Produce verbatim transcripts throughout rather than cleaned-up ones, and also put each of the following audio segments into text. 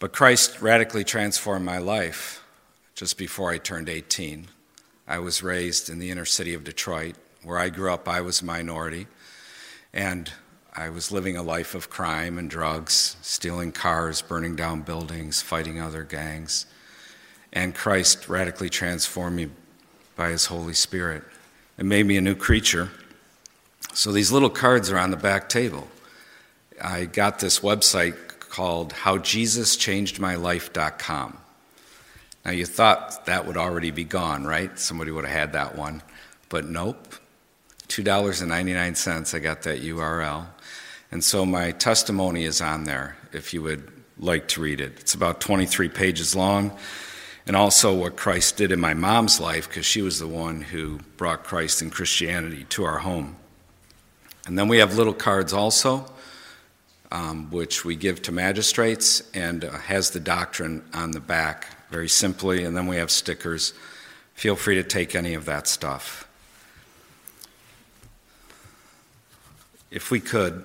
But Christ radically transformed my life just before I turned eighteen. I was raised in the inner city of Detroit. Where I grew up, I was a minority, and I was living a life of crime and drugs, stealing cars, burning down buildings, fighting other gangs. And Christ radically transformed me by his Holy Spirit. It made me a new creature. So these little cards are on the back table. I got this website called how jesus changed my life dot com. Now you thought that would already be gone, right? Somebody would have had that one, but nope. two dollars and ninety-nine cents, I got that U R L. And so my testimony is on there, if you would like to read it. It's about twenty-three pages long, and also what Christ did in my mom's life, because she was the one who brought Christ and Christianity to our home. And then we have little cards also, um, which we give to magistrates, and uh, has the doctrine on the back, very simply. And then we have stickers. Feel free to take any of that stuff. If we could,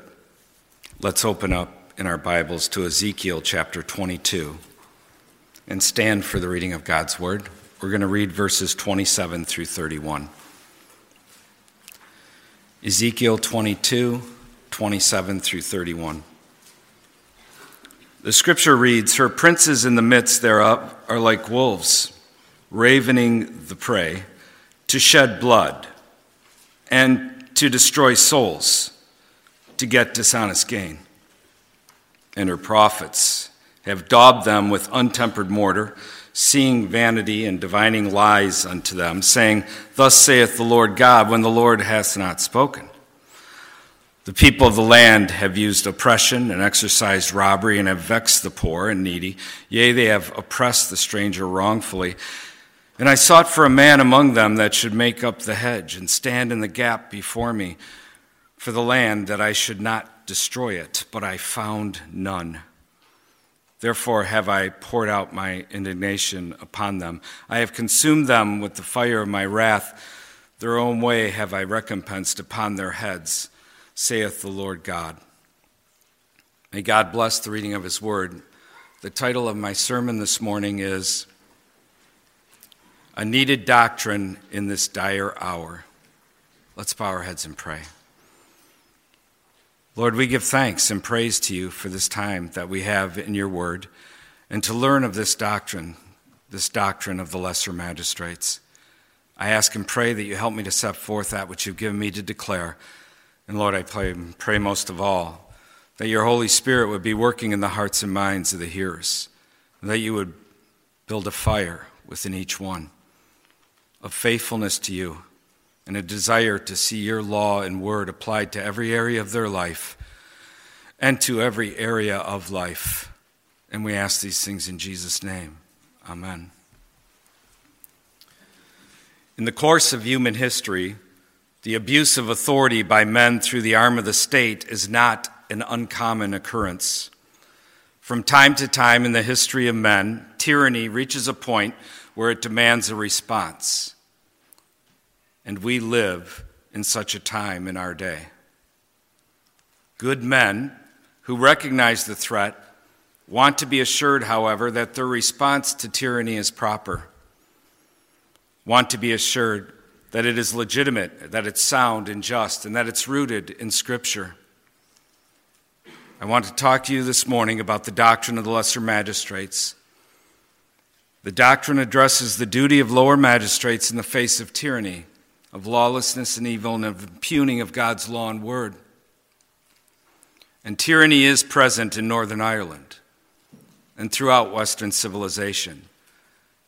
let's open up in our Bibles to Ezekiel chapter twenty-two and stand for the reading of God's word. We're going to read verses twenty-seven through thirty-one. Ezekiel twenty-two, twenty-seven through thirty-one. The scripture reads, "Her princes in the midst thereof are like wolves, ravening the prey, to shed blood, and to destroy souls, to get dishonest gain. And her prophets have daubed them with untempered mortar, seeing vanity and divining lies unto them, saying, Thus saith the Lord God, when the Lord hath not spoken. The people of the land have used oppression and exercised robbery and have vexed the poor and needy. Yea, they have oppressed the stranger wrongfully. And I sought for a man among them that should make up the hedge and stand in the gap before me for the land, that I should not destroy it, but I found none. Therefore have I poured out my indignation upon them. I have consumed them with the fire of my wrath. Their own way have I recompensed upon their heads, saith the Lord God." May God bless the reading of his word. The title of my sermon this morning is A Needed Doctrine in This Dire Hour. Let's bow our heads and pray. Lord, we give thanks and praise to you for this time that we have in your word, and to learn of this doctrine, this doctrine of the lesser magistrates. I ask and pray that you help me to set forth that which you've given me to declare. And Lord, I pray, pray most of all that your Holy Spirit would be working in the hearts and minds of the hearers, and that you would build a fire within each one of faithfulness to you, and a desire to see your law and word applied to every area of their life and to every area of life. And we ask these things in Jesus' name. Amen. In the course of human history, the abuse of authority by men through the arm of the state is not an uncommon occurrence. From time to time in the history of men, tyranny reaches a point where it demands a response. And we live in such a time in our day. Good men who recognize the threat want to be assured, however, that their response to tyranny is proper, want to be assured that it is legitimate, that it's sound and just, and that it's rooted in Scripture. I want to talk to you this morning about the doctrine of the lesser magistrates. The doctrine addresses the duty of lower magistrates in the face of tyranny, of lawlessness and evil, and of impugning of God's law and word. And tyranny is present in Northern Ireland and throughout Western civilization.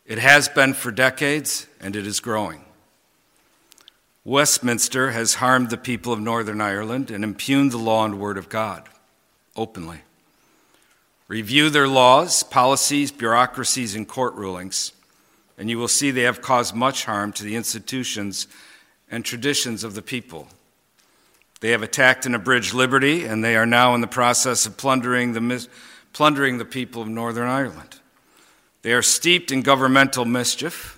It has been for decades, and it is growing. Westminster has harmed the people of Northern Ireland and impugned the law and word of God openly. Review their laws, policies, bureaucracies, and court rulings, and you will see they have caused much harm to the institutions and traditions of the people. They have attacked and abridged liberty, and they are now in the process of plundering the, mis- plundering the people of Northern Ireland. They are steeped in governmental mischief.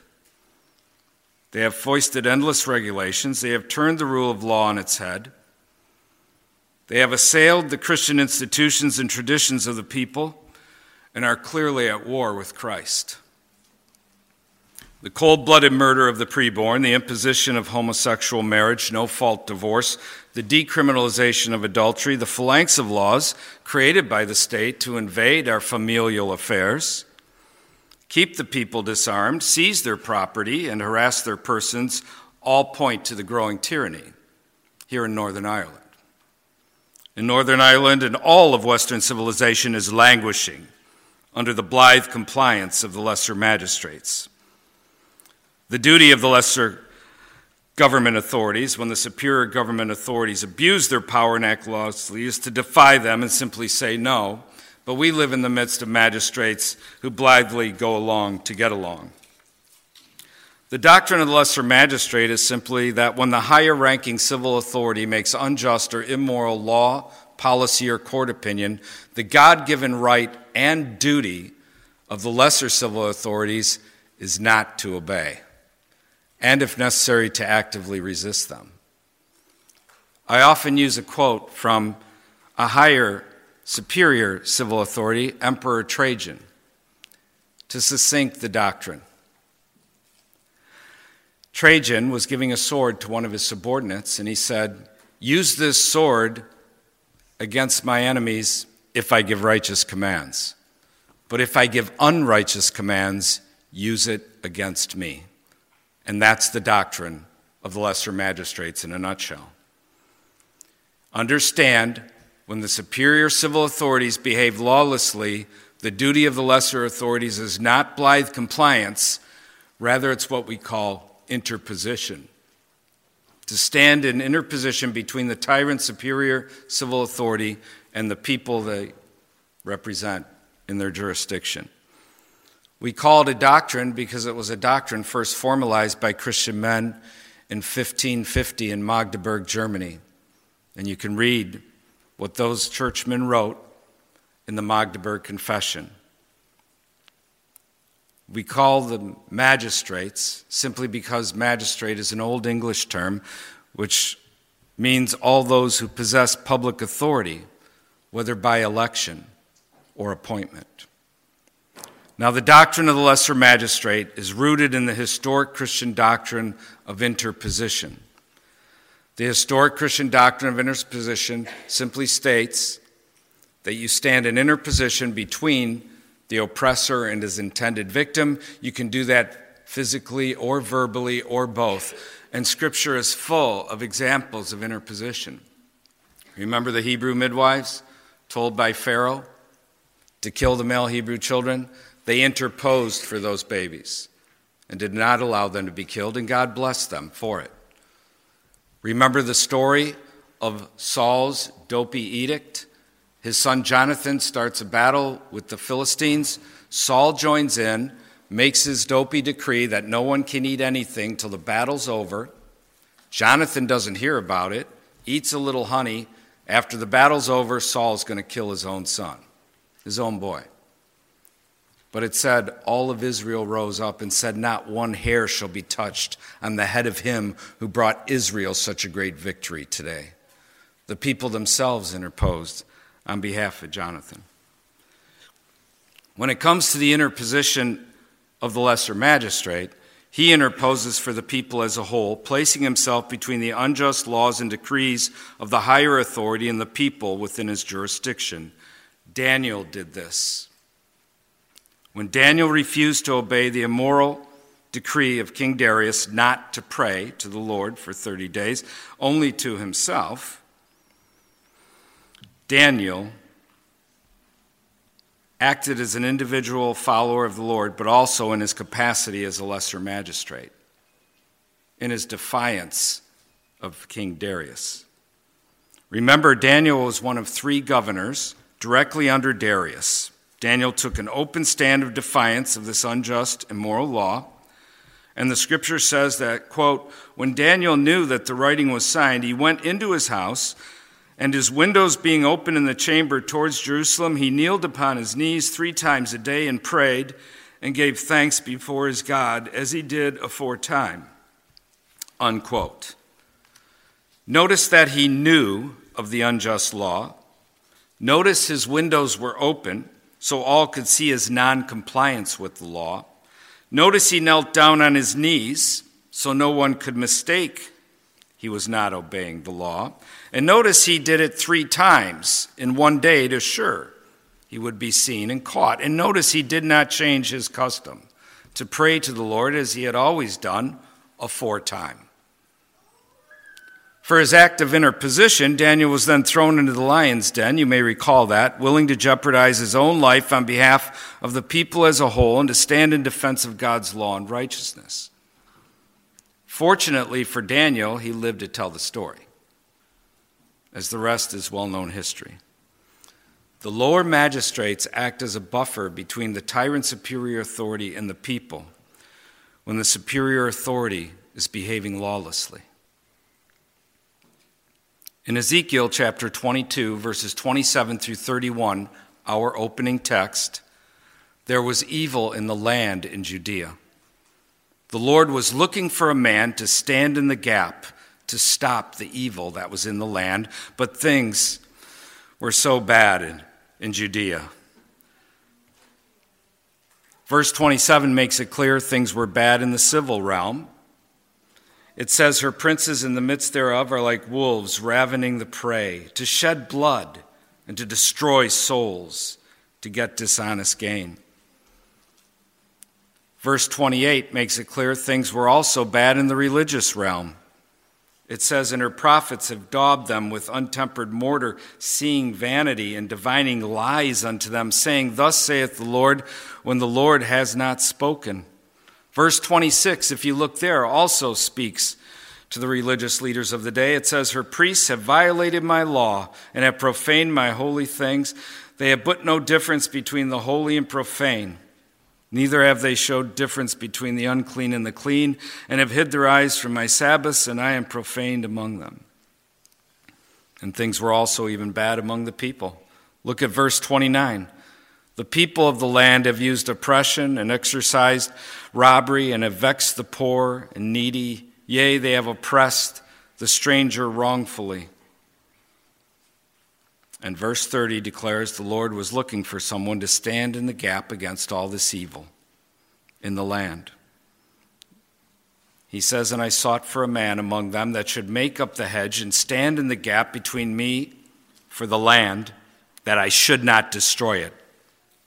They have foisted endless regulations. They have turned the rule of law on its head. They have assailed the Christian institutions and traditions of the people, and are clearly at war with Christ. The cold-blooded murder of the preborn, the imposition of homosexual marriage, no-fault divorce, the decriminalization of adultery, the phalanx of laws created by the state to invade our familial affairs, keep the people disarmed, seize their property, and harass their persons all point to the growing tyranny here in Northern Ireland. In Northern Ireland and all of Western civilization is languishing under the blithe compliance of the lesser magistrates. The duty of the lesser government authorities, when the superior government authorities abuse their power and act lawlessly, is to defy them and simply say no, but we live in the midst of magistrates who blithely go along to get along. The doctrine of the lesser magistrate is simply that when the higher-ranking civil authority makes unjust or immoral law, policy, or court opinion, the God-given right and duty of the lesser civil authorities is not to obey, and if necessary, to actively resist them. I often use a quote from a higher, superior civil authority, Emperor Trajan, to succinct the doctrine. Trajan was giving a sword to one of his subordinates, and he said, "Use this sword against my enemies if I give righteous commands. But if I give unrighteous commands, use it against me." And that's the doctrine of the lesser magistrates in a nutshell. Understand, when the superior civil authorities behave lawlessly, the duty of the lesser authorities is not blithe compliance, rather it's what we call interposition. To stand in interposition between the tyrant superior civil authority and the people they represent in their jurisdiction. We call it a doctrine because it was a doctrine first formalized by Christian men in fifteen fifty in Magdeburg, Germany. And you can read what those churchmen wrote in the Magdeburg Confession. We call them magistrates simply because magistrate is an Old English term which means all those who possess public authority, whether by election or appointment. Now, the doctrine of the lesser magistrate is rooted in the historic Christian doctrine of interposition. The historic Christian doctrine of interposition simply states that you stand in interposition between the oppressor and his intended victim. You can do that physically or verbally or both. And Scripture is full of examples of interposition. Remember the Hebrew midwives told by Pharaoh to kill the male Hebrew children? They interposed for those babies and did not allow them to be killed, and God blessed them for it. Remember the story of Saul's dopey edict? His son Jonathan starts a battle with the Philistines. Saul joins in, makes his dopey decree that no one can eat anything till the battle's over. Jonathan doesn't hear about it, eats a little honey. After the battle's over, Saul's going to kill his own son, his own boy. But it said, all of Israel rose up and said, not one hair shall be touched on the head of him who brought Israel such a great victory today. The people themselves interposed on behalf of Jonathan. When it comes to the interposition of the lesser magistrate, he interposes for the people as a whole, placing himself between the unjust laws and decrees of the higher authority and the people within his jurisdiction. Daniel did this. When Daniel refused to obey the immoral decree of King Darius not to pray to the Lord for thirty days, only to himself, Daniel acted as an individual follower of the Lord, but also in his capacity as a lesser magistrate, in his defiance of King Darius. Remember, Daniel was one of three governors directly under Darius. Daniel took an open stand of defiance of this unjust, immoral law, and the Scripture says that, quote, "When Daniel knew that the writing was signed, he went into his house, and his windows being open in the chamber towards Jerusalem, he kneeled upon his knees three times a day and prayed and gave thanks before his God, as he did aforetime," unquote. Notice that he knew of the unjust law. Notice his windows were open, so all could see his noncompliance with the law. Notice he knelt down on his knees so no one could mistake he was not obeying the law. And notice he did it three times in one day to assure he would be seen and caught. And notice he did not change his custom to pray to the Lord as he had always done aforetime. For his act of interposition, Daniel was then thrown into the lion's den, you may recall that, willing to jeopardize his own life on behalf of the people as a whole and to stand in defense of God's law and righteousness. Fortunately for Daniel, he lived to tell the story, as the rest is well-known history. The lower magistrates act as a buffer between the tyrant's superior authority and the people when the superior authority is behaving lawlessly. In Ezekiel chapter twenty-two, verses twenty-seven through thirty-one, our opening text, there was evil in the land in Judea. The Lord was looking for a man to stand in the gap to stop the evil that was in the land, but things were so bad in, in Judea. Verse twenty-seven makes it clear things were bad in the civil realm. It says, her princes in the midst thereof are like wolves ravening the prey, to shed blood and to destroy souls, to get dishonest gain. Verse twenty-eight makes it clear things were also bad in the religious realm. It says, and her prophets have daubed them with untempered mortar, seeing vanity and divining lies unto them, saying, thus saith the Lord, when the Lord has not spoken. Verse twenty-six, if you look there, also speaks to the religious leaders of the day. It says, her priests have violated my law and have profaned my holy things. They have put no difference between the holy and profane. Neither have they showed difference between the unclean and the clean, and have hid their eyes from my Sabbaths, and I am profaned among them. And things were also even bad among the people. Look at verse twenty-nine. The people of the land have used oppression and exercised robbery, and have vexed the poor and needy. Yea, they have oppressed the stranger wrongfully. And verse thirty declares the Lord was looking for someone to stand in the gap against all this evil in the land. He says, and I sought for a man among them that should make up the hedge and stand in the gap between me for the land, that I should not destroy it,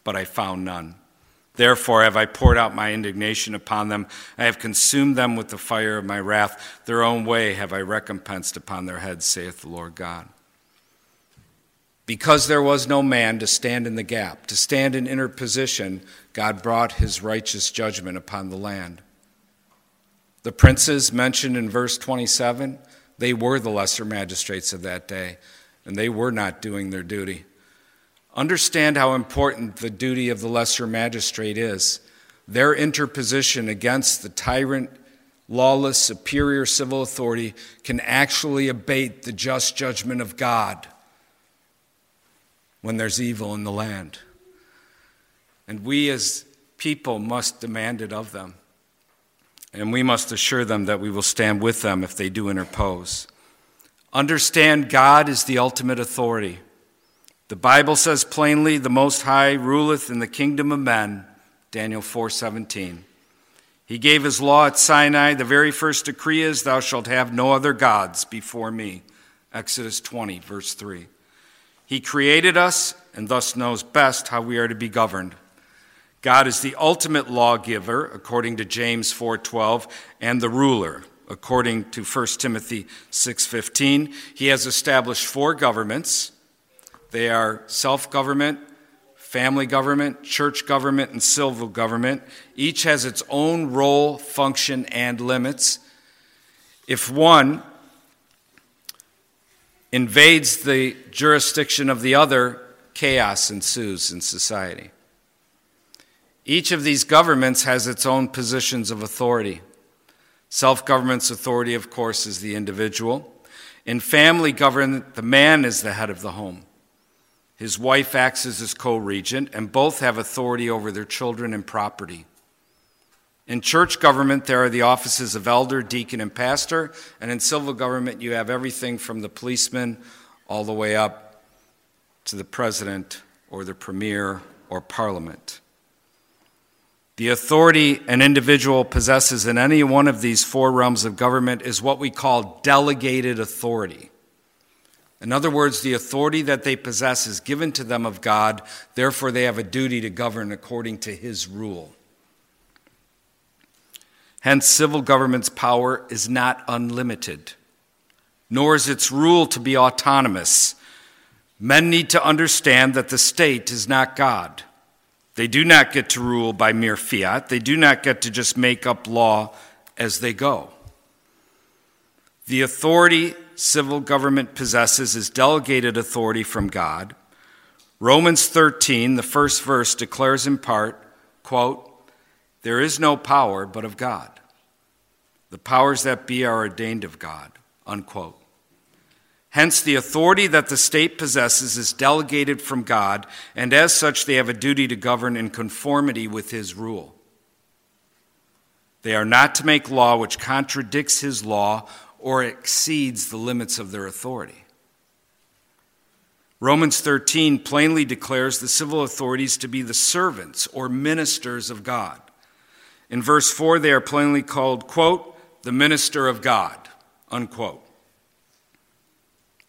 but I found none. Therefore have I poured out my indignation upon them. I have consumed them with the fire of my wrath. Their own way have I recompensed upon their heads, saith the Lord God. Because there was no man to stand in the gap, to stand in interposition, God brought his righteous judgment upon the land. The princes mentioned in verse twenty-seven, they were the lesser magistrates of that day, and they were not doing their duty. Understand how important the duty of the lesser magistrate is. Their interposition against the tyrant, lawless, superior civil authority can actually abate the just judgment of God when there's evil in the land. And we as people must demand it of them. And we must assure them that we will stand with them if they do interpose. Understand God is the ultimate authority. The Bible says plainly, the Most High ruleth in the kingdom of men, Daniel four seventeen. He gave his law at Sinai. The very first decree is, thou shalt have no other gods before me, Exodus twenty, verse three. He created us and thus knows best how we are to be governed. God is the ultimate lawgiver, according to James four twelve, and the ruler, according to First Timothy six fifteen. He has established four governments. They are self-government, family government, church government, and civil government. Each has its own role, function, and limits. If one invades the jurisdiction of the other, chaos ensues in society. Each of these governments has its own positions of authority. Self-government's authority, of course, is the individual. In family government, the man is the head of the home. His wife acts as his co-regent, and both have authority over their children and property. In church government, there are the offices of elder, deacon, and pastor. And in civil government, you have everything from the policeman all the way up to the president or the premier or parliament. The authority an individual possesses in any one of these four realms of government is what we call delegated authority. In other words, the authority that they possess is given to them of God, therefore they have a duty to govern according to his rule. Hence, civil government's power is not unlimited, nor is its rule to be autonomous. Men need to understand that the state is not God. They do not get to rule by mere fiat. They do not get to just make up law as they go. The authority civil government possesses is delegated authority from God. Romans thirteen, the first verse, declares in part, quote, "There is no power but of God. The powers that be are ordained of God," unquote. Hence, the authority that the state possesses is delegated from God, and as such, they have a duty to govern in conformity with his rule. They are not to make law which contradicts his law or exceeds the limits of their authority. Romans thirteen plainly declares the civil authorities to be the servants or ministers of God. In verse four, they are plainly called, quote, "the minister of God," unquote.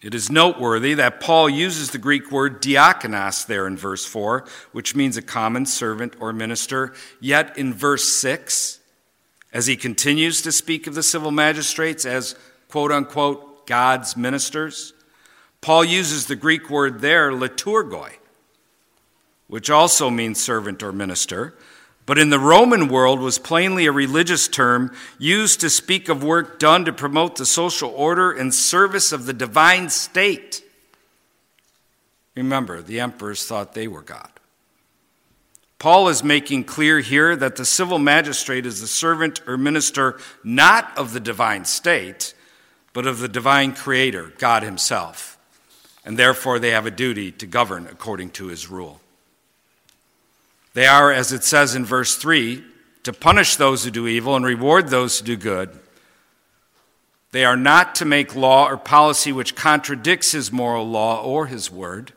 It is noteworthy that Paul uses the Greek word diakonos there in verse four, which means a common servant or minister, yet in verse six, as he continues to speak of the civil magistrates as, quote-unquote, God's ministers, Paul uses the Greek word there, liturgoi, which also means servant or minister, but in the Roman world was plainly a religious term used to speak of work done to promote the social order and service of the divine state. Remember, the emperors thought they were God. Paul is making clear here that the civil magistrate is the servant or minister not of the divine state, but of the divine creator, God himself, and therefore they have a duty to govern according to his rule. They are, as it says in verse three, to punish those who do evil and reward those who do good. They are not to make law or policy which contradicts his moral law or his word.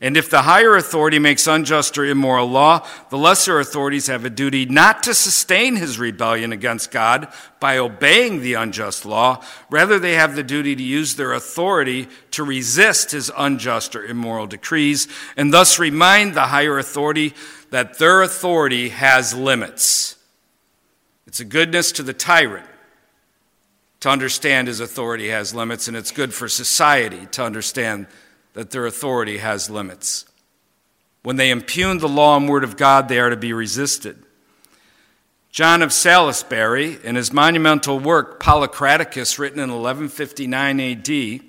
And if the higher authority makes unjust or immoral law, the lesser authorities have a duty not to sustain his rebellion against God by obeying the unjust law. Rather, they have the duty to use their authority to resist his unjust or immoral decrees, and thus remind the higher authority that their authority has limits. It's a goodness to the tyrant to understand his authority has limits, and it's good for society to understand that their authority has limits. When they impugn the law and word of God, they are to be resisted. John of Salisbury, in his monumental work, Polycraticus, written in eleven fifty-nine A D,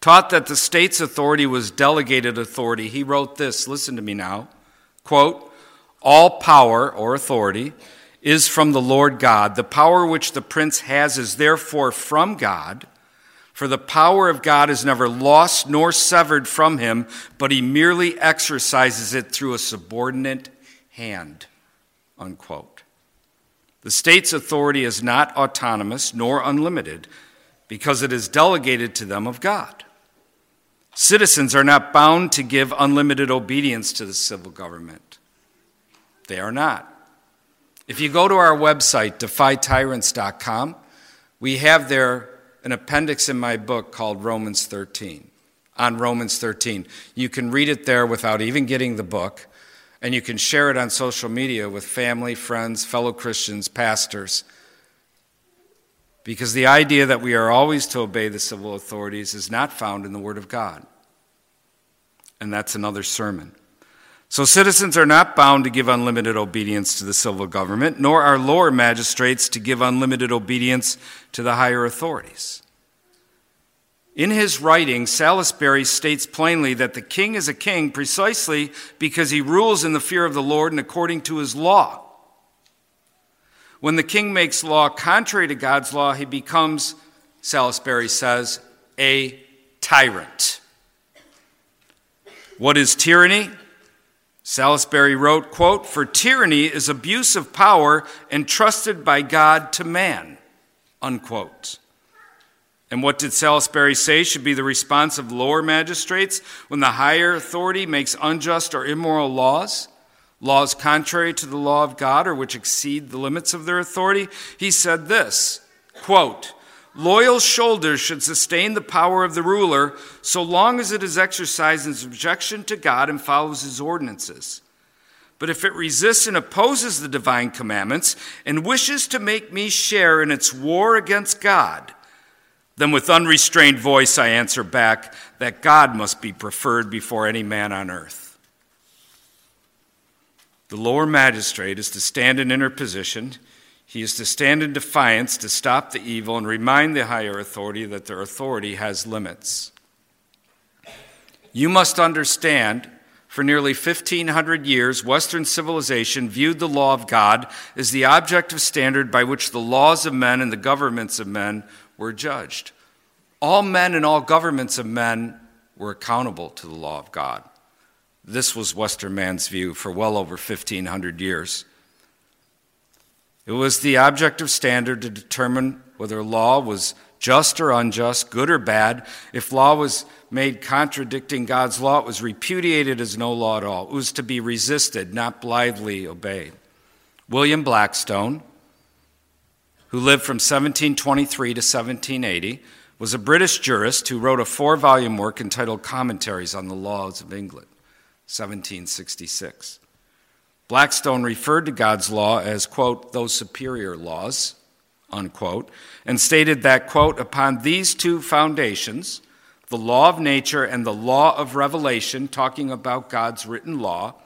taught that the state's authority was delegated authority. He wrote this, listen to me now, quote, "All power or authority is from the Lord God. The power which the prince has is therefore from God, for the power of God is never lost nor severed from him, but he merely exercises it through a subordinate hand," unquote. The state's authority is not autonomous nor unlimited because it is delegated to them of God. Citizens are not bound to give unlimited obedience to the civil government. They are not. If you go to our website, defy tyrants dot com, we have there an appendix in my book called Romans thirteen, on Romans thirteen. You can read it there without even getting the book, and you can share it on social media with family, friends, fellow Christians, pastors, because the idea that we are always to obey the civil authorities is not found in the Word of God. And that's another sermon. So citizens are not bound to give unlimited obedience to the civil government, nor are lower magistrates to give unlimited obedience to the higher authorities. In his writing, Salisbury states plainly that the king is a king precisely because he rules in the fear of the Lord and according to his law. When the king makes law contrary to God's law, he becomes, Salisbury says, a tyrant. What is tyranny? Salisbury wrote, quote, "For tyranny is abuse of power entrusted by God to man," unquote. And what did Salisbury say should be the response of lower magistrates when the higher authority makes unjust or immoral laws, laws contrary to the law of God or which exceed the limits of their authority? He said this, quote, "Loyal shoulders should sustain the power of the ruler so long as it is exercised in subjection to God and follows his ordinances. But if it resists and opposes the divine commandments and wishes to make me share in its war against God, then with unrestrained voice I answer back that God must be preferred before any man on earth." The lower magistrate is to stand in interposition. He is to stand in defiance to stop the evil and remind the higher authority that their authority has limits. You must understand, for nearly fifteen hundred years, Western civilization viewed the law of God as the objective standard by which the laws of men and the governments of men were judged. All men and all governments of men were accountable to the law of God. This was Western man's view for well over fifteen hundred years. It was the objective standard to determine whether law was just or unjust, good or bad. If law was made contradicting God's law, it was repudiated as no law at all. It was to be resisted, not blithely obeyed. William Blackstone, who lived from seventeen twenty-three to seventeen eighty, was a British jurist who wrote a four-volume work entitled Commentaries on the Laws of England, seventeen sixty-six. Blackstone referred to God's law as, quote, "those superior laws," unquote, and stated that, quote, "upon these two foundations, the law of nature and the law of revelation," talking about God's written law,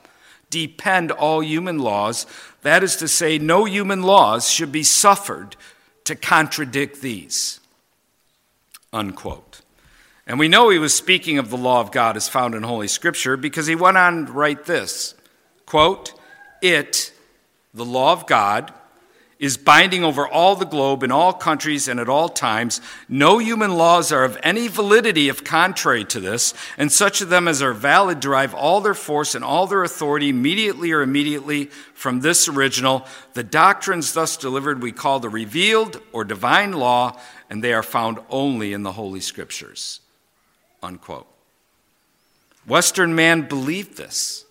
"depend all human laws. That is to say, no human laws should be suffered to contradict these," unquote. And we know he was speaking of the law of God as found in Holy Scripture because he went on to write this, quote, "It, the law of God, is binding over all the globe in all countries and at all times. No human laws are of any validity if contrary to this, and such of them as are valid derive all their force and all their authority immediately or immediately from this original. The doctrines thus delivered we call the revealed or divine law, and they are found only in the Holy Scriptures," unquote. Western man believed this.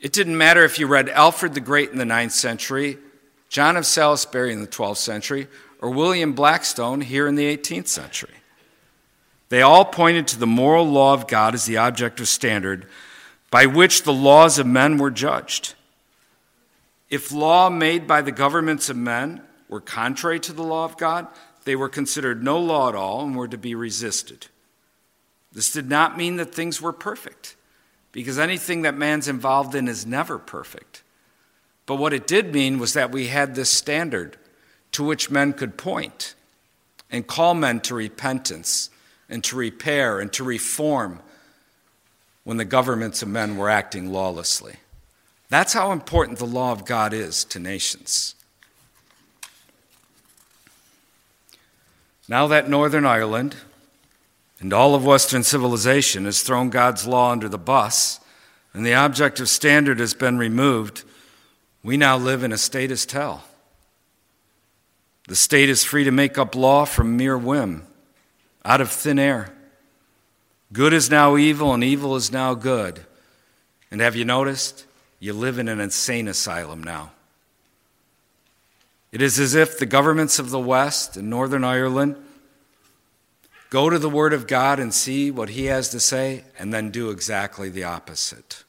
It didn't matter if you read Alfred the Great in the ninth century, John of Salisbury in the twelfth century, or William Blackstone here in the eighteenth century. They all pointed to the moral law of God as the objective standard by which the laws of men were judged. If law made by the governments of men were contrary to the law of God, they were considered no law at all and were to be resisted. This did not mean that things were perfect, because anything that man's involved in is never perfect. But what it did mean was that we had this standard to which men could point and call men to repentance and to repair and to reform when the governments of men were acting lawlessly. That's how important the law of God is to nations. Now that Northern Ireland and all of Western civilization has thrown God's law under the bus, and the objective standard has been removed, we now live in a statist hell. The state is free to make up law from mere whim, out of thin air. Good is now evil, and evil is now good. And have you noticed? You live in an insane asylum now. It is as if the governments of the West and Northern Ireland go to the Word of God and see what He has to say, and then do exactly the opposite.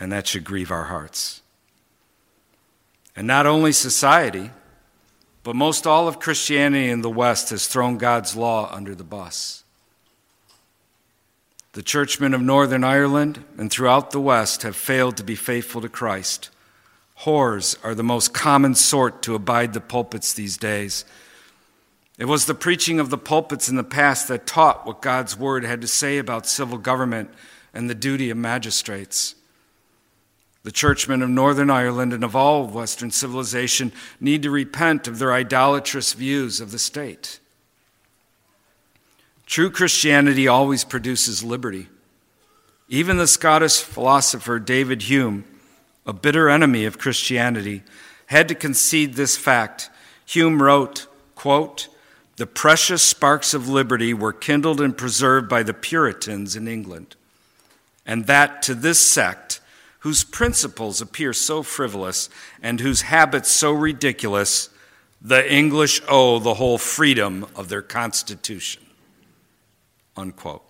And that should grieve our hearts. And not only society, but most all of Christianity in the West has thrown God's law under the bus. The churchmen of Northern Ireland and throughout the West have failed to be faithful to Christ. Whores are the most common sort to abide the pulpits these days. It was the preaching of the pulpits in the past that taught what God's word had to say about civil government and the duty of magistrates. The churchmen of Northern Ireland and of all of Western civilization need to repent of their idolatrous views of the state. True Christianity always produces liberty. Even the Scottish philosopher David Hume, a bitter enemy of Christianity, had to concede this fact. Hume wrote, quote, The precious sparks of liberty were kindled and preserved by the Puritans in England, and that to this sect, whose principles appear so frivolous and whose habits so ridiculous, the English owe the whole freedom of their Constitution." Unquote.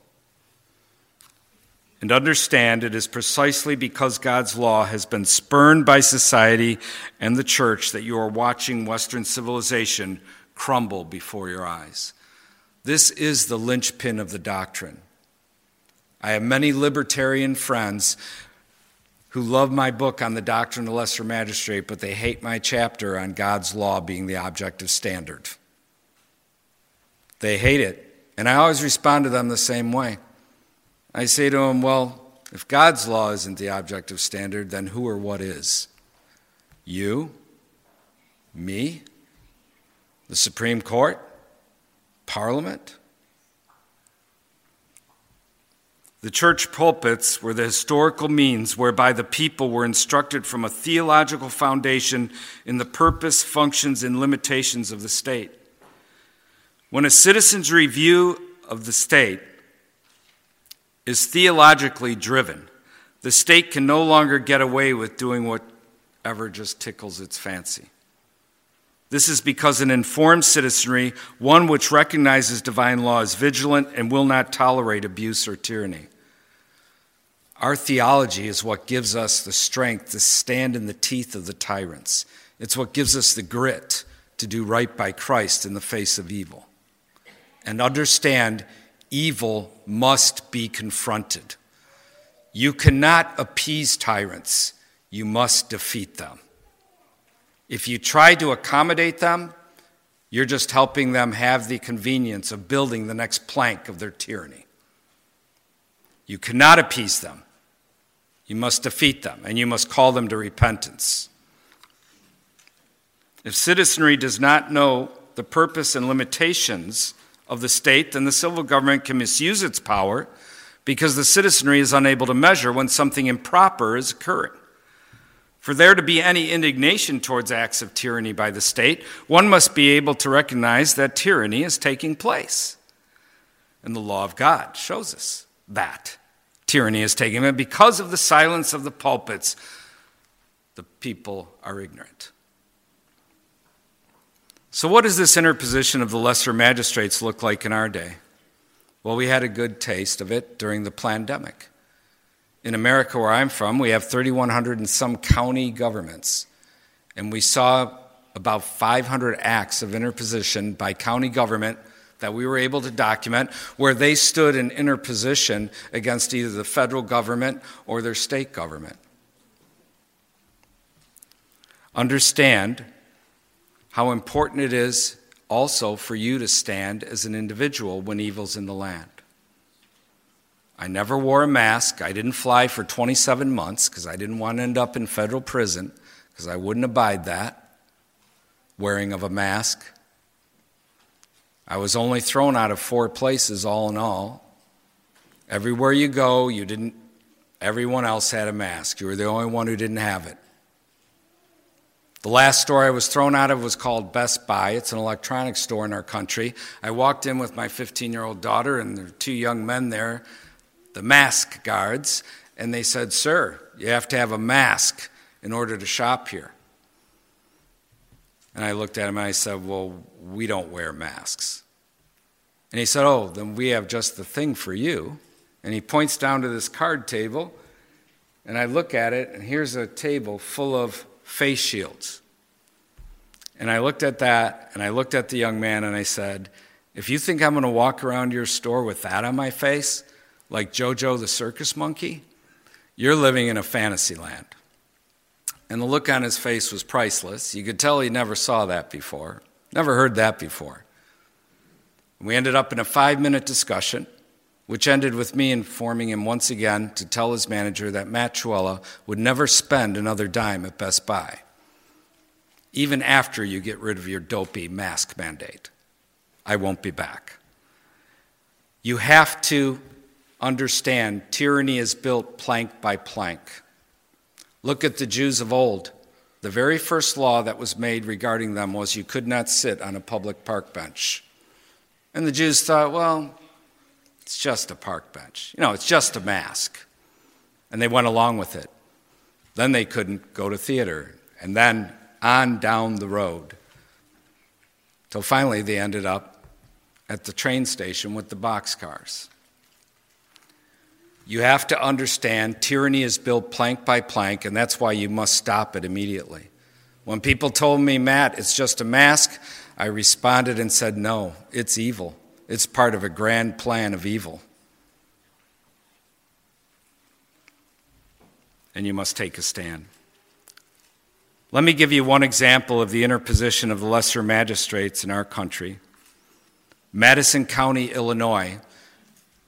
And understand, it is precisely because God's law has been spurned by society and the church that you are watching Western civilization crumble before your eyes. This is the linchpin of the doctrine. I have many libertarian friends who love my book on the doctrine of the lesser magistrate, but they hate my chapter on God's law being the objective standard. They hate it. And I always respond to them the same way. I say to them, well, if God's law isn't the objective standard, then who or what is? You? Me? The Supreme Court? Parliament? The church pulpits were the historical means whereby the people were instructed from a theological foundation in the purpose, functions, and limitations of the state. When a citizen's review of the state is theologically driven, the state can no longer get away with doing whatever just tickles its fancy. This is because an informed citizenry, one which recognizes divine law, is vigilant and will not tolerate abuse or tyranny. Our theology is what gives us the strength to stand in the teeth of the tyrants. It's what gives us the grit to do right by Christ in the face of evil. And understand, evil must be confronted. You cannot appease tyrants. You must defeat them. If you try to accommodate them, you're just helping them have the convenience of building the next plank of their tyranny. You cannot appease them. You must defeat them, and you must call them to repentance. If citizenry does not know the purpose and limitations of the state, then the civil government can misuse its power because the citizenry is unable to measure when something improper is occurring. For there to be any indignation towards acts of tyranny by the state, one must be able to recognize that tyranny is taking place. And the law of God shows us that tyranny is taking place. Because of the silence of the pulpits, the people are ignorant. So what does this interposition of the lesser magistrates look like in our day? Well, we had a good taste of it during the pandemic. In America, where I'm from, we have three thousand one hundred and some county governments, and we saw about five hundred acts of interposition by county government that we were able to document, where they stood in interposition against either the federal government or their state government. Understand how important it is also for you to stand as an individual when evil's in the land. I never wore a mask. I didn't fly for twenty-seven months because I didn't want to end up in federal prison because I wouldn't abide that wearing of a mask. I was only thrown out of four places all in all. Everywhere you go, you didn't. Everyone else had a mask. You were the only one who didn't have it. The last store I was thrown out of was called Best Buy. It's an electronics store in our country. I walked in with my fifteen-year-old daughter, and there were two young men there, the mask guards, and they said, "Sir, you have to have a mask in order to shop here." And I looked at him and I said, "Well, we don't wear masks." And he said, "Oh, then we have just the thing for you." And he points down to this card table, and I look at it, and here's a table full of face shields. And I looked at that, and I looked at the young man, and I said, "If you think I'm going to walk around your store with that on my face, like Jojo the circus monkey, you're living in a fantasy land." And the look on his face was priceless. You could tell he never saw that before, never heard that before. We ended up in a five-minute discussion, which ended with me informing him once again to tell his manager that Matt Chuela would never spend another dime at Best Buy, even after you get rid of your dopey mask mandate. I won't be back. You have to understand, tyranny is built plank by plank. Look at the Jews of old. The very first law that was made regarding them was you could not sit on a public park bench. And the Jews thought, well, it's just a park bench. You know, it's just a mask. And they went along with it. Then they couldn't go to theater. And then on down the road. Till finally they ended up at the train station with the boxcars. You have to understand tyranny is built plank by plank, and that's why you must stop it immediately. When people told me, Matt, it's just a mask, I responded and said, no, it's evil. It's part of a grand plan of evil. And you must take a stand. Let me give you one example of the interposition of the lesser magistrates in our country. Madison County, Illinois.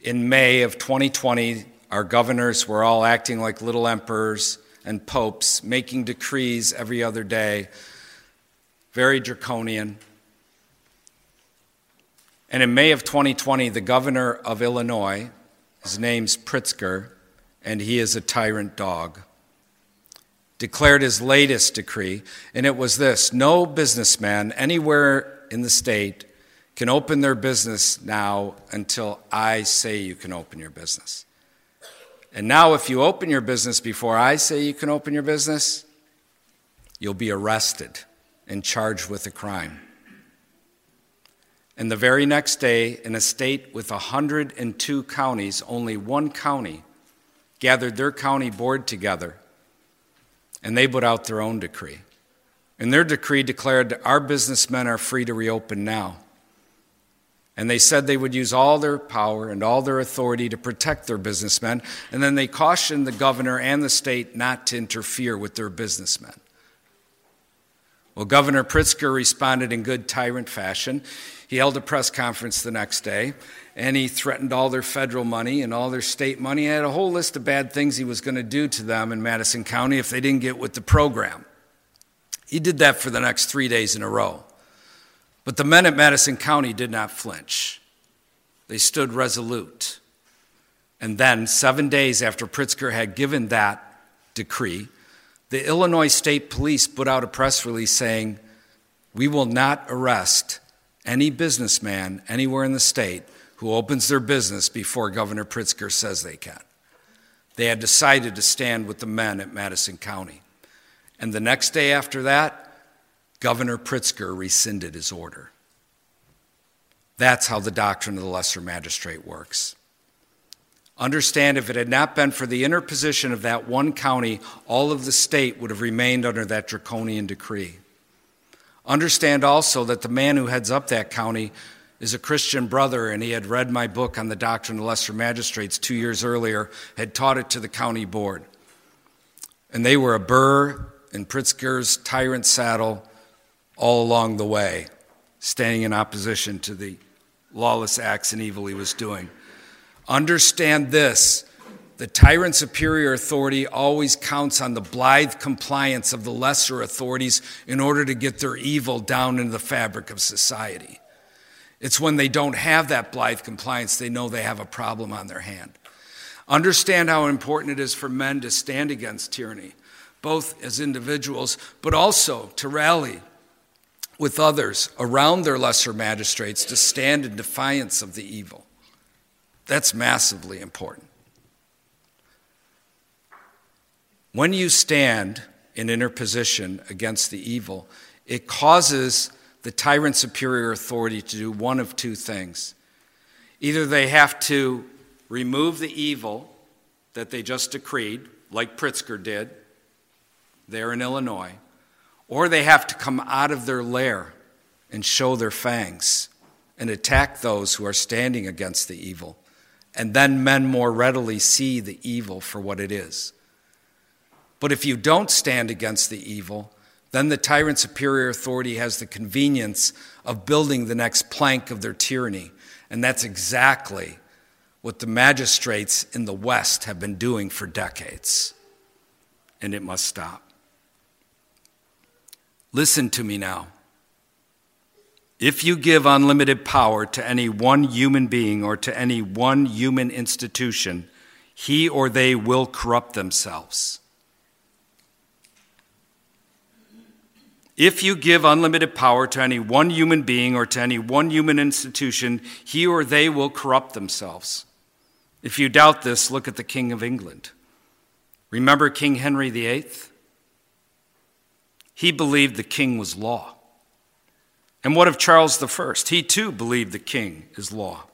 In May of twenty twenty, our governors were all acting like little emperors and popes, making decrees every other day, very draconian. And in May of twenty twenty, the governor of Illinois, his name's Pritzker, and he is a tyrant dog, declared his latest decree, and it was this: no businessman anywhere in the state can open their business now until I say you can open your business. And now if you open your business before I say you can open your business, you'll be arrested and charged with a crime. And the very next day, in a state with one hundred two counties, only one county gathered their county board together, and they put out their own decree. And their decree declared our businessmen are free to reopen now. And they said they would use all their power and all their authority to protect their businessmen. And then they cautioned the governor and the state not to interfere with their businessmen. Well, Governor Pritzker responded in good tyrant fashion. He held a press conference the next day, and he threatened all their federal money and all their state money. He had a whole list of bad things he was going to do to them in Madison County if they didn't get with the program. He did that for the next three days in a row. But the men at Madison County did not flinch. They stood resolute. And then, seven days after Pritzker had given that decree, the Illinois State Police put out a press release saying, we will not arrest any businessman anywhere in the state who opens their business before Governor Pritzker says they can. They had decided to stand with the men at Madison County. And the next day after that, Governor Pritzker rescinded his order. That's how the doctrine of the lesser magistrate works. Understand, if it had not been for the interposition of that one county, all of the state would have remained under that draconian decree. Understand also that the man who heads up that county is a Christian brother, and he had read my book on the doctrine of lesser magistrates two years earlier, had taught it to the county board. And they were a burr in Pritzker's tyrant saddle all along the way, standing in opposition to the lawless acts and evil he was doing. Understand this: the tyrant's superior authority always counts on the blithe compliance of the lesser authorities in order to get their evil down into the fabric of society. It's when they don't have that blithe compliance they know they have a problem on their hand. Understand how important it is for men to stand against tyranny, both as individuals, but also to rally with others around their lesser magistrates to stand in defiance of the evil. That's massively important. When you stand in interposition against the evil, it causes the tyrant's superior authority to do one of two things. Either they have to remove the evil that they just decreed, like Pritzker did there in Illinois, or they have to come out of their lair and show their fangs and attack those who are standing against the evil. And then men more readily see the evil for what it is. But if you don't stand against the evil, then the tyrant's superior authority has the convenience of building the next plank of their tyranny. And that's exactly what the magistrates in the West have been doing for decades. And it must stop. Listen to me now. If you give unlimited power to any one human being or to any one human institution, he or they will corrupt themselves. If you give unlimited power to any one human being or to any one human institution, he or they will corrupt themselves. If you doubt this, look at the King of England. Remember King Henry the eighth? He believed the king was law. And what of Charles the First? He too believed the king is law.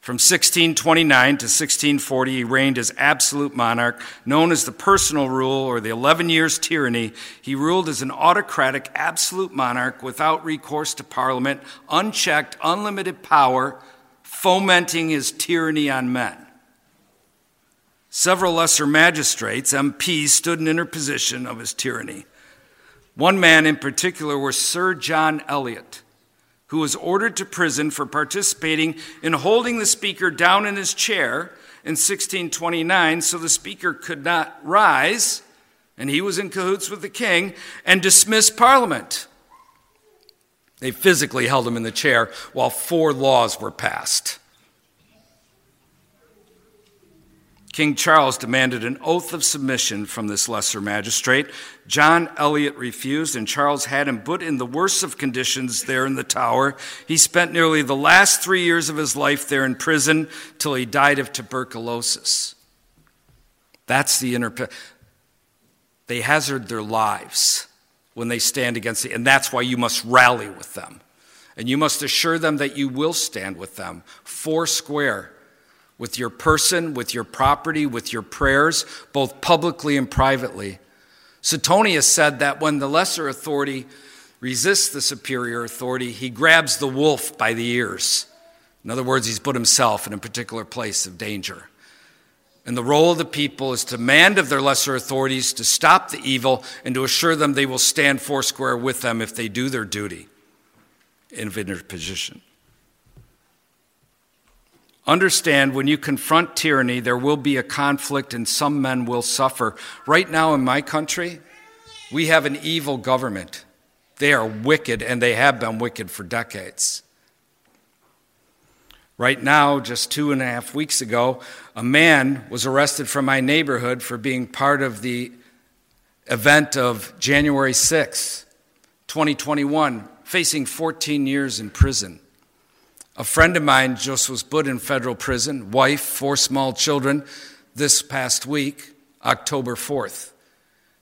From sixteen twenty-nine to sixteen forty, he reigned as absolute monarch, known as the personal rule or the eleven years tyranny. He ruled as an autocratic absolute monarch without recourse to parliament, unchecked, unlimited power, fomenting his tyranny on men. Several lesser magistrates, M Ps, stood in interposition of his tyranny. One man in particular was Sir John Eliot, who was ordered to prison for participating in holding the speaker down in his chair in sixteen twenty-nine so the speaker could not rise, and he was in cahoots with the king, and dismiss parliament. They physically held him in the chair while four laws were passed. King Charles demanded an oath of submission from this lesser magistrate. John Eliot refused, and Charles had him put in the worst of conditions there in the tower. He spent nearly the last three years of his life there in prison till he died of tuberculosis. That's the inner... They hazard their lives when they stand against it, and that's why you must rally with them. And you must assure them that you will stand with them, four square, with your person, with your property, with your prayers, both publicly and privately. Suetonius said that when the lesser authority resists the superior authority, he grabs the wolf by the ears. In other words, he's put himself in a particular place of danger. And the role of the people is to demand of their lesser authorities to stop the evil and to assure them they will stand foursquare with them if they do their duty in interposition. Understand, when you confront tyranny, there will be a conflict and some men will suffer. Right now in my country, we have an evil government. They are wicked, and they have been wicked for decades. Right now, just two and a half weeks ago, a man was arrested from my neighborhood for being part of the event of January sixth, twenty twenty-one, facing fourteen years in prison. A friend of mine just was put in federal prison, wife, four small children, this past week, October fourth.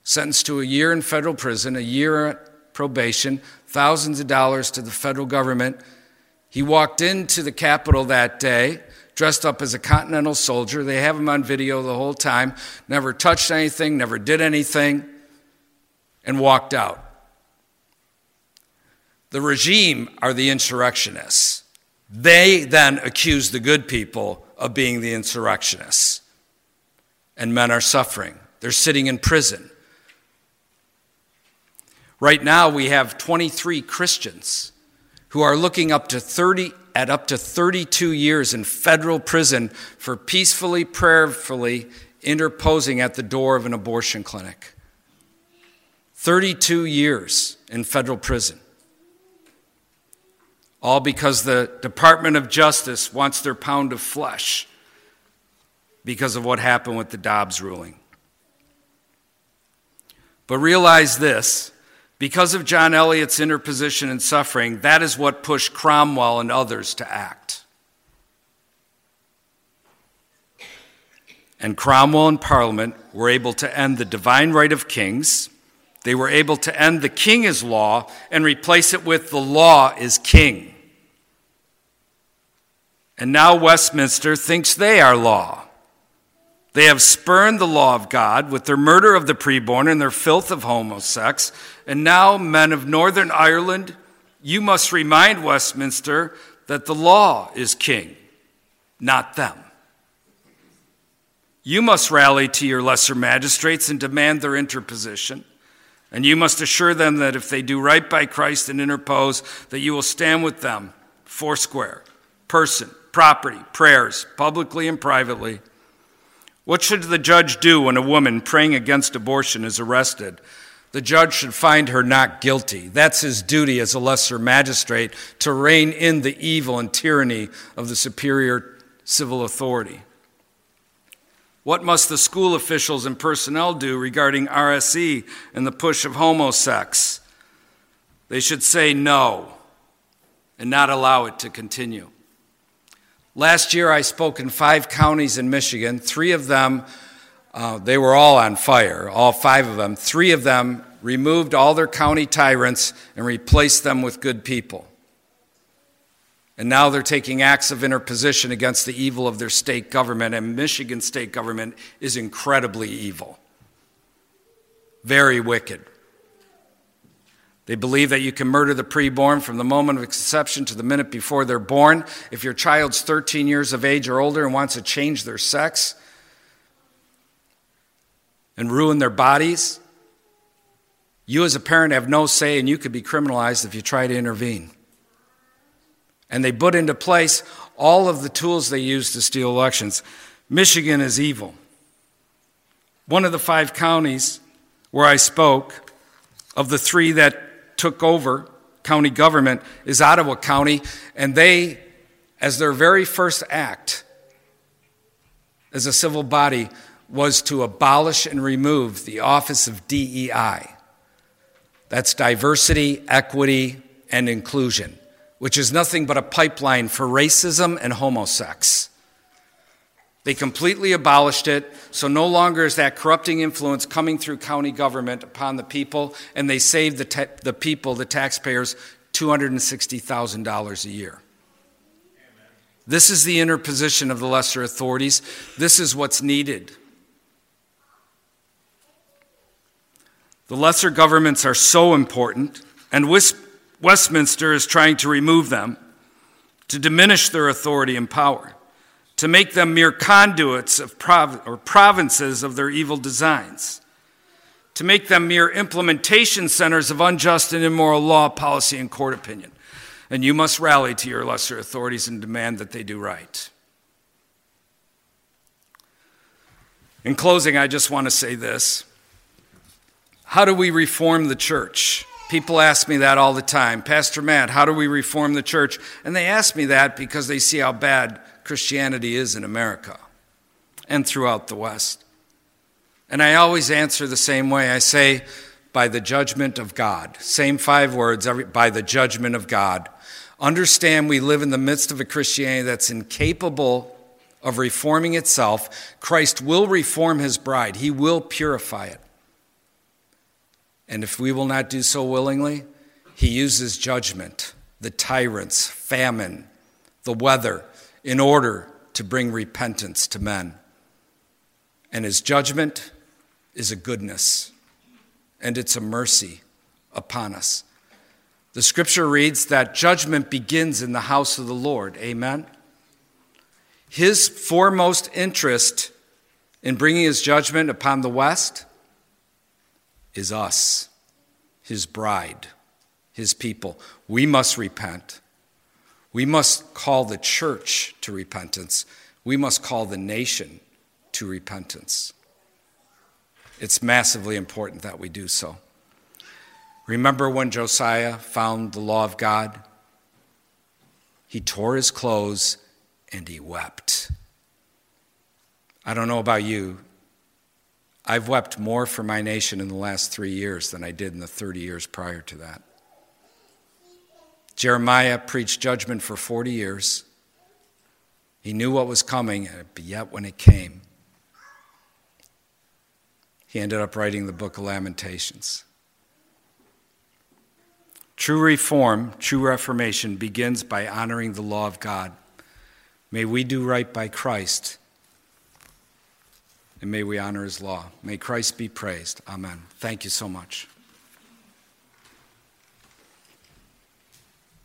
Sentenced to a year in federal prison, a year at probation, thousands of dollars to the federal government. He walked into the Capitol that day, dressed up as a Continental soldier. They have him on video the whole time, never touched anything, never did anything, and walked out. The regime are the insurrectionists. They then accuse the good people of being the insurrectionists. And men are suffering. They're sitting in prison. Right now we have twenty-three Christians who are looking up to thirty at up to thirty-two years in federal prison for peacefully, prayerfully interposing at the door of an abortion clinic. thirty-two years in federal prison. All because the Department of Justice wants their pound of flesh because of what happened with the Dobbs ruling. But realize this, because of John Eliot's interposition and suffering, that is what pushed Cromwell and others to act. And Cromwell and Parliament were able to end the divine right of kings. They were able to end the king is law and replace it with the law is king. And now Westminster thinks they are law. They have spurned the law of God with their murder of the preborn and their filth of homosex. And now, men of Northern Ireland, you must remind Westminster that the law is king, not them. You must rally to your lesser magistrates and demand their interposition. And you must assure them that if they do right by Christ and interpose, that you will stand with them, foursquare, person, property, prayers, publicly and privately. What should the judge do when a woman praying against abortion is arrested? The judge should find her not guilty. That's his duty as a lesser magistrate, to rein in the evil and tyranny of the superior civil authority. What must the school officials and personnel do regarding R S E and the push of homosex? They should say no and not allow it to continue. Last year, I spoke in five counties in Michigan. Three of them, uh, they were all on fire, all five of them. Three of them removed all their county tyrants and replaced them with good people. And now they're taking acts of interposition against the evil of their state government, and Michigan state government is incredibly evil, very wicked. They believe that you can murder the preborn from the moment of conception to the minute before they're born. If your child's thirteen years of age or older and wants to change their sex and ruin their bodies, you as a parent have no say, and you could be criminalized if you try to intervene. And they put into place all of the tools they use to steal elections. Michigan is evil. One of the five counties where I spoke, of the three that took over county government, is Ottawa County, and they, as their very first act as a civil body, was to abolish and remove the office of D E I. That's diversity, equity, and inclusion, which is nothing but a pipeline for racism and homosex. They completely abolished it, so no longer is that corrupting influence coming through county government upon the people, and they saved the, te- the people, the taxpayers, two hundred sixty thousand dollars a year. Amen. This is the interposition of the lesser authorities. This is what's needed. The lesser governments are so important, and West- Westminster is trying to remove them, to diminish their authority and power, to make them mere conduits of prov- or provinces of their evil designs, to make them mere implementation centers of unjust and immoral law, policy, and court opinion. And you must rally to your lesser authorities and demand that they do right. In closing, I just want to say this. How do we reform the church? People ask me that all the time. Pastor Matt, how do we reform the church? And they ask me that because they see how bad Christianity is in America and throughout the West. And I always answer the same way. I say, by the judgment of God. Same five words, every, by the judgment of God. Understand we live in the midst of a Christianity that's incapable of reforming itself. Christ will reform his bride. He will purify it. And if we will not do so willingly, he uses judgment, the tyrants, famine, the weather, in order to bring repentance to men. And his judgment is a goodness, and it's a mercy upon us. The scripture reads that judgment begins in the house of the Lord. Amen? His foremost interest in bringing his judgment upon the West is us, his bride, his people. We must repent. We must call the church to repentance. We must call the nation to repentance. It's massively important that we do so. Remember when Josiah found the law of God? He tore his clothes and he wept. I don't know about you. I've wept more for my nation in the last three years than I did in the thirty years prior to that. Jeremiah preached judgment for forty years. He knew what was coming, but yet when it came, he ended up writing the book of Lamentations. True reform, true reformation begins by honoring the law of God. May we do right by Christ. And may we honor his law. May Christ be praised. Amen. Thank you so much.